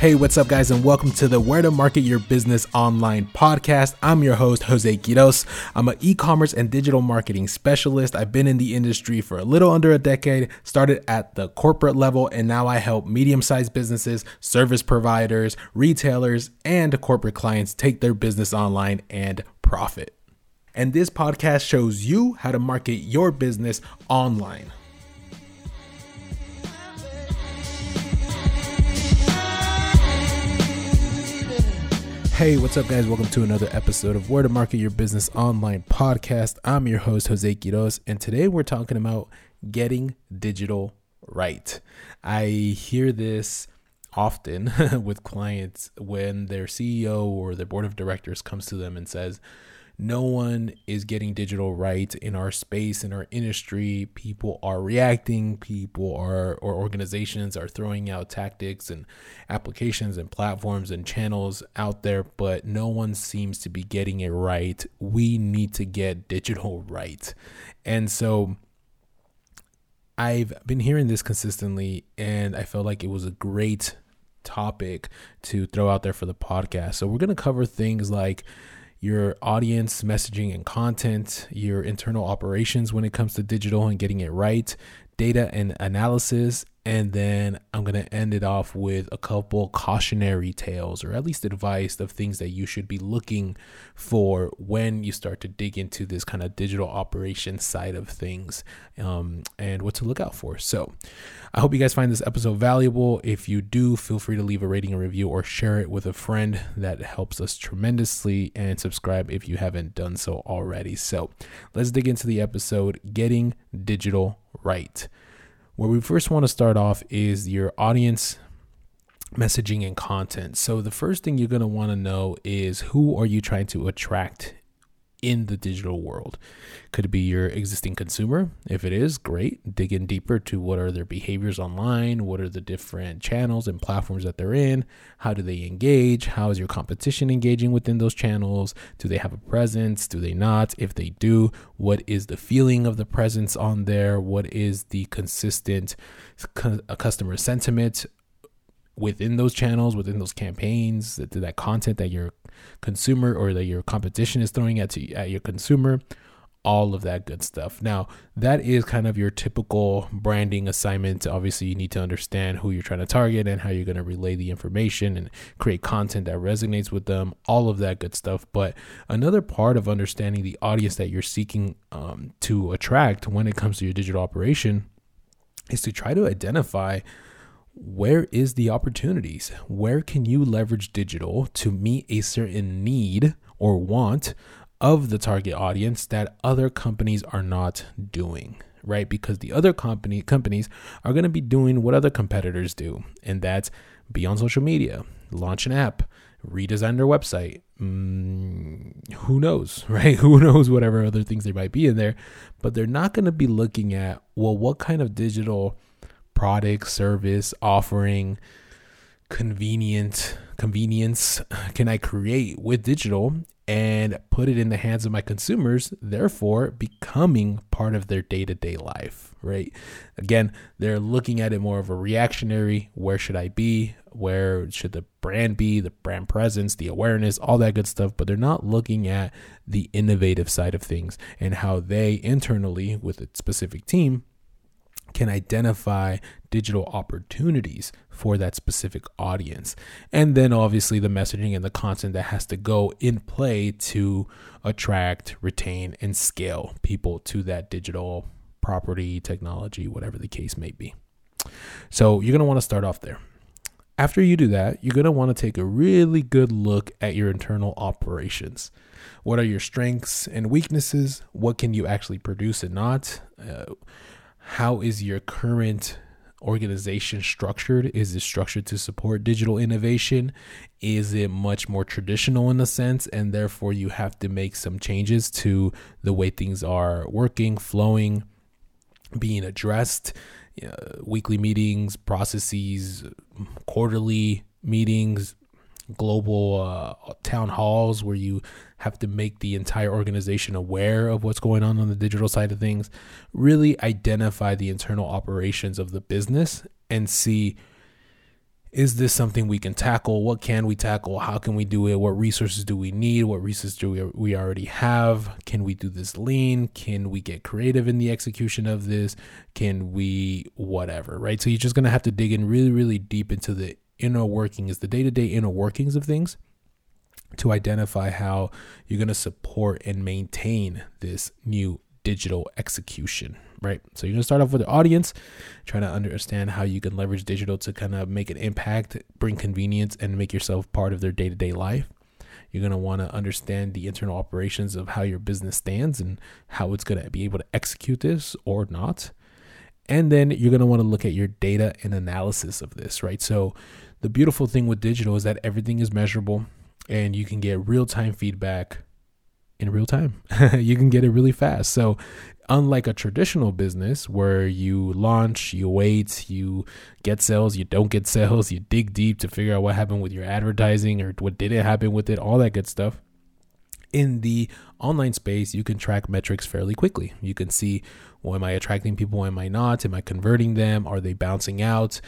Hey, what's up, guys, and welcome to the Where to Market Your Business Online podcast. I'm your host, Jose Quiroz. I'm an e-commerce and digital marketing specialist. I've been in the industry for a little under a decade, started at the corporate level, and now I help medium-sized businesses, service providers, retailers, and corporate clients take their business online and profit. And this podcast shows you how to market your business online. Hey, what's up, guys? Welcome to another episode of Where to Market Your Business Online podcast. I'm your host, Jose Quiroz, and today we're talking about getting digital right. I hear this often with clients when their CEO or their board of directors comes to them and says, no one is getting digital right in our space, in our industry. People are reacting, or organizations are throwing out tactics and applications and platforms and channels out there, but no one seems to be getting it right. We need to get digital right. And so I've been hearing this consistently, and I felt like it was a great topic to throw out there for the podcast. So we're going to cover things like your audience messaging and content, your internal operations when it comes to digital and getting it right, data and analysis, and then I'm going to end it off with a couple cautionary tales, or at least advice of things that you should be looking for when you start to dig into this kind of digital operations side of things, and what to look out for. So I hope you guys find this episode valuable. If you do, feel free to leave a rating and review or share it with a friend. That helps us tremendously, and subscribe if you haven't done so already. So let's dig into the episode, Getting Digital Right. Where we first want to start off is your audience messaging and content. So the first thing you're going to want to know is, who are you trying to attract in the digital world? Could it be your existing consumer? If it is, great. Dig in deeper to what are their behaviors online? What are the different channels and platforms that they're in? How do they engage? How is your competition engaging within those channels? Do they have a presence? Do they not? If they do, what is the feeling of the presence on there? What is the consistent customer sentiment within those channels, within those campaigns, that content that your consumer or that your competition is throwing at your consumer? All of that good stuff. Now, that is kind of your typical branding assignment. Obviously, you need to understand who you're trying to target and how you're going to relay the information and create content that resonates with them, all of that good stuff. But another part of understanding the audience that you're seeking to attract when it comes to your digital operation is to try to identify, where is the opportunities? Where can you leverage digital to meet a certain need or want of the target audience that other companies are not doing, right? Because the other companies are going to be doing what other competitors do, and that's be on social media, launch an app, redesign their website. Who knows, right? Who knows whatever other things there might be in there, but they're not going to be looking at, well, what kind of digital product, service, offering, convenience can I create with digital and put it in the hands of my consumers, therefore becoming part of their day-to-day life, right? Again, they're looking at it more of a reactionary, where should I be? Where should the brand be? The brand presence, the awareness, all that good stuff. But they're not looking at the innovative side of things and how they internally with a specific team can identify digital opportunities for that specific audience. And then obviously the messaging and the content that has to go in play to attract, retain, and scale people to that digital property, technology, whatever the case may be. So you're going to want to start off there. After you do that, you're going to want to take a really good look at your internal operations. What are your strengths and weaknesses? What can you actually produce and not? How is your current organization structured? Is it structured to support digital innovation? Is it much more traditional in a sense, and therefore you have to make some changes to the way things are working, flowing, being addressed? Weekly meetings, processes, quarterly meetings, global town halls where you have to make the entire organization aware of what's going on the digital side of things. Really identify the internal operations of the business and see, Is this something we can tackle? What can we tackle? How can we do it? What resources do we need? What resources do we already have? Can we do this lean? Can we get creative in the execution of this? Can we whatever, right? So you're just going to have to dig in really, really deep into the inner workings, the day-to-day inner workings of things to identify how you're going to support and maintain this new digital execution, right? So you're going to start off with the audience, trying to understand how you can leverage digital to kind of make an impact, bring convenience, and make yourself part of their day-to-day life. You're going to want to understand the internal operations of how your business stands and how it's going to be able to execute this or not. And then you're going to want to look at your data and analysis of this, right? So the beautiful thing with digital is that everything is measurable and you can get real-time feedback in real time. You can get it really fast. So unlike a traditional business where you launch, you wait, you get sales, you don't get sales, you dig deep to figure out what happened with your advertising or what didn't happen with it, all that good stuff. In the online space, you can track metrics fairly quickly. You can see, well, am I attracting people? Am I not? Am I converting them? Are they bouncing out?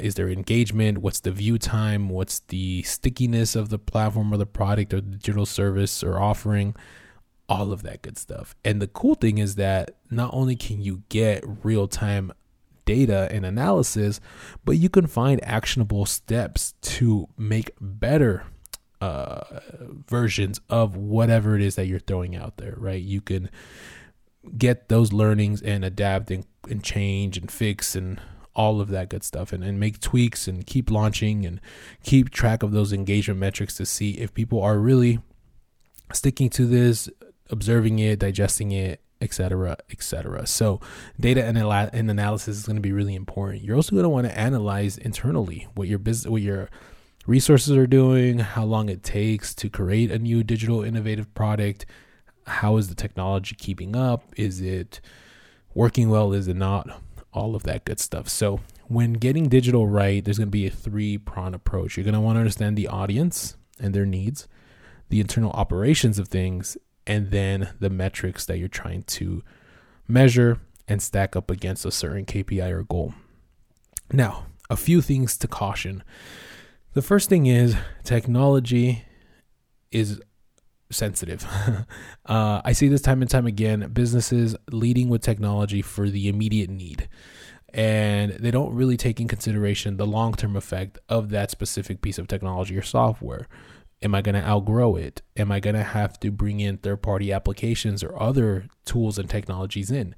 Is there engagement? What's the view time? What's the stickiness of the platform or the product or digital service or offering? All of that good stuff. And the cool thing is that not only can you get real-time data and analysis, but you can find actionable steps to make better versions of whatever it is that you're throwing out there, right? You can get those learnings and adapt and change and fix and all of that good stuff and make tweaks and keep launching and keep track of those engagement metrics to see if people are really sticking to this, observing it, digesting it, etc., etc. So data and analysis is going to be really important. You're also going to want to analyze internally what your business, what your resources are doing, how long it takes to create a new digital innovative product, how is the technology keeping up, is it working well, is it not, all of that good stuff. So when getting digital right, there's going to be a three-pronged approach. You're going to want to understand the audience and their needs, the internal operations of things, and then the metrics that you're trying to measure and stack up against a certain KPI or goal. Now, a few things to caution. The first thing is technology is sensitive. I see this time and time again, businesses leading with technology for the immediate need, and they don't really take in consideration the long-term effect of that specific piece of technology or software. Am I going to outgrow it? Am I going to have to bring in third-party applications or other tools and technologies in?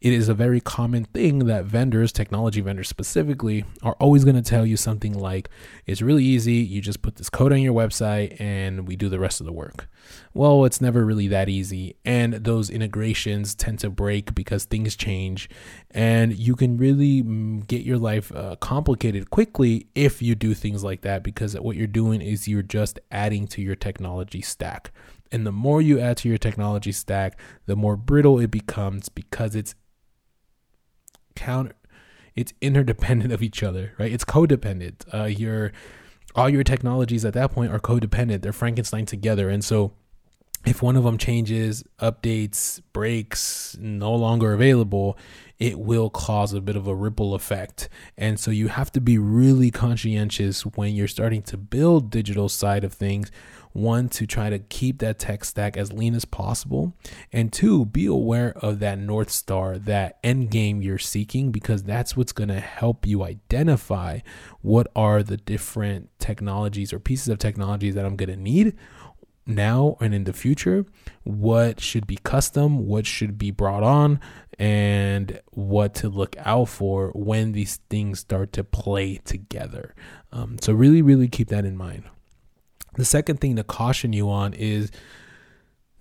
It is a very common thing that vendors, technology vendors specifically, are always going to tell you something like, it's really easy, you just put this code on your website and we do the rest of the work. Well, it's never really that easy. And those integrations tend to break because things change. And you can really get your life complicated quickly if you do things like that, because what you're doing is you're just adding to your technology stack. And the more you add to your technology stack, the more brittle it becomes, because it's interdependent of each other, right? It's codependent. All your technologies at that point are codependent. They're Frankenstein together. And so if one of them changes, updates, breaks, no longer available, it will cause a bit of a ripple effect. And so you have to be really conscientious when you're starting to build digital side of things. One, to try to keep that tech stack as lean as possible. And two, be aware of that North Star, that end game you're seeking, because that's what's going to help you identify what are the different technologies or pieces of technology that I'm going to need now and in the future, what should be custom, what should be brought on, and what to look out for when these things start to play together. So really, really keep that in mind. The second thing to caution you on is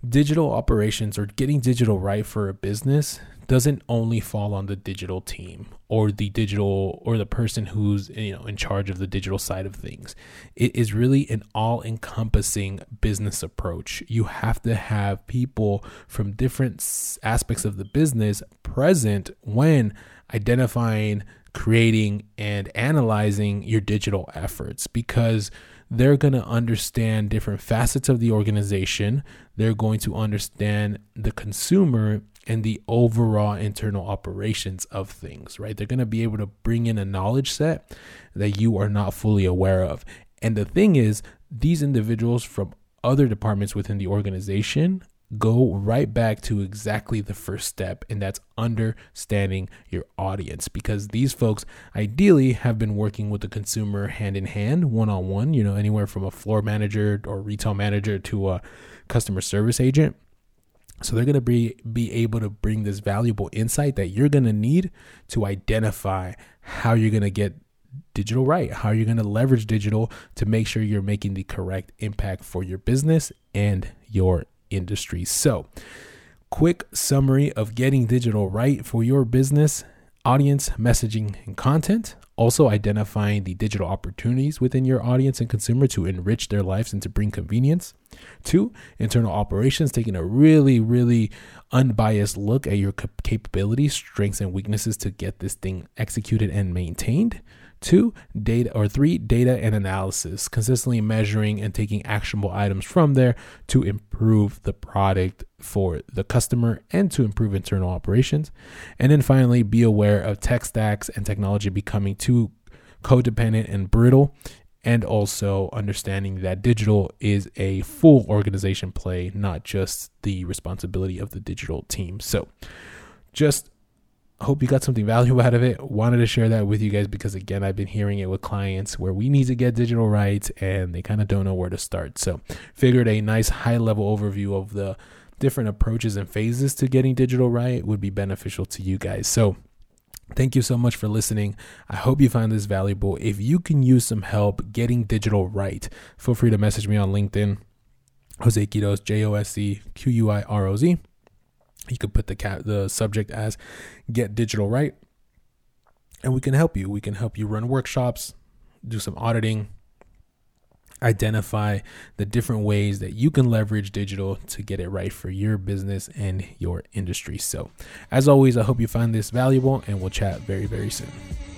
digital operations, or getting digital right for a business, doesn't only fall on the digital team or the digital or the person who's in charge of the digital side of things. It is really an all-encompassing business approach. You have to have people from different aspects of the business present when identifying, creating, and analyzing your digital efforts, because they're going to understand different facets of the organization. They're going to understand the consumer and the overall internal operations of things, right? They're going to be able to bring in a knowledge set that you are not fully aware of. And the thing is, these individuals from other departments within the organization go right back to exactly the first step, and that's understanding your audience, because these folks ideally have been working with the consumer hand in hand, one-on-one, you know, anywhere from a floor manager or retail manager to a customer service agent. So they're going to be able to bring this valuable insight that you're going to need to identify how you're going to get digital right, how you're going to leverage digital to make sure you're making the correct impact for your business and your industry. So, quick summary of getting digital right for your business: audience, messaging, and content. Also identifying the digital opportunities within your audience and consumer to enrich their lives and to bring convenience. 2, internal operations, taking a really, really unbiased look at your capabilities, strengths, and weaknesses to get this thing executed and maintained. 3, data and analysis, consistently measuring and taking actionable items from there to improve the product for the customer and to improve internal operations. And then finally, be aware of tech stacks and technology becoming too codependent and brittle, and also understanding that digital is a full organization play, not just the responsibility of the digital team. So just hope you got something valuable out of it. Wanted to share that with you guys because, again, I've been hearing it with clients where we need to get digital right and they kind of don't know where to start. So figured a nice high-level overview of the different approaches and phases to getting digital right would be beneficial to you guys. So thank you so much for listening. I hope you find this valuable. If you can use some help getting digital right, feel free to message me on LinkedIn, Jose Quiroz, JoseQuiroz. You could put the subject as Get Digital Right, and we can help you. We can help you run workshops, do some auditing, identify the different ways that you can leverage digital to get it right for your business and your industry. So as always, I hope you find this valuable, and we'll chat very, very soon.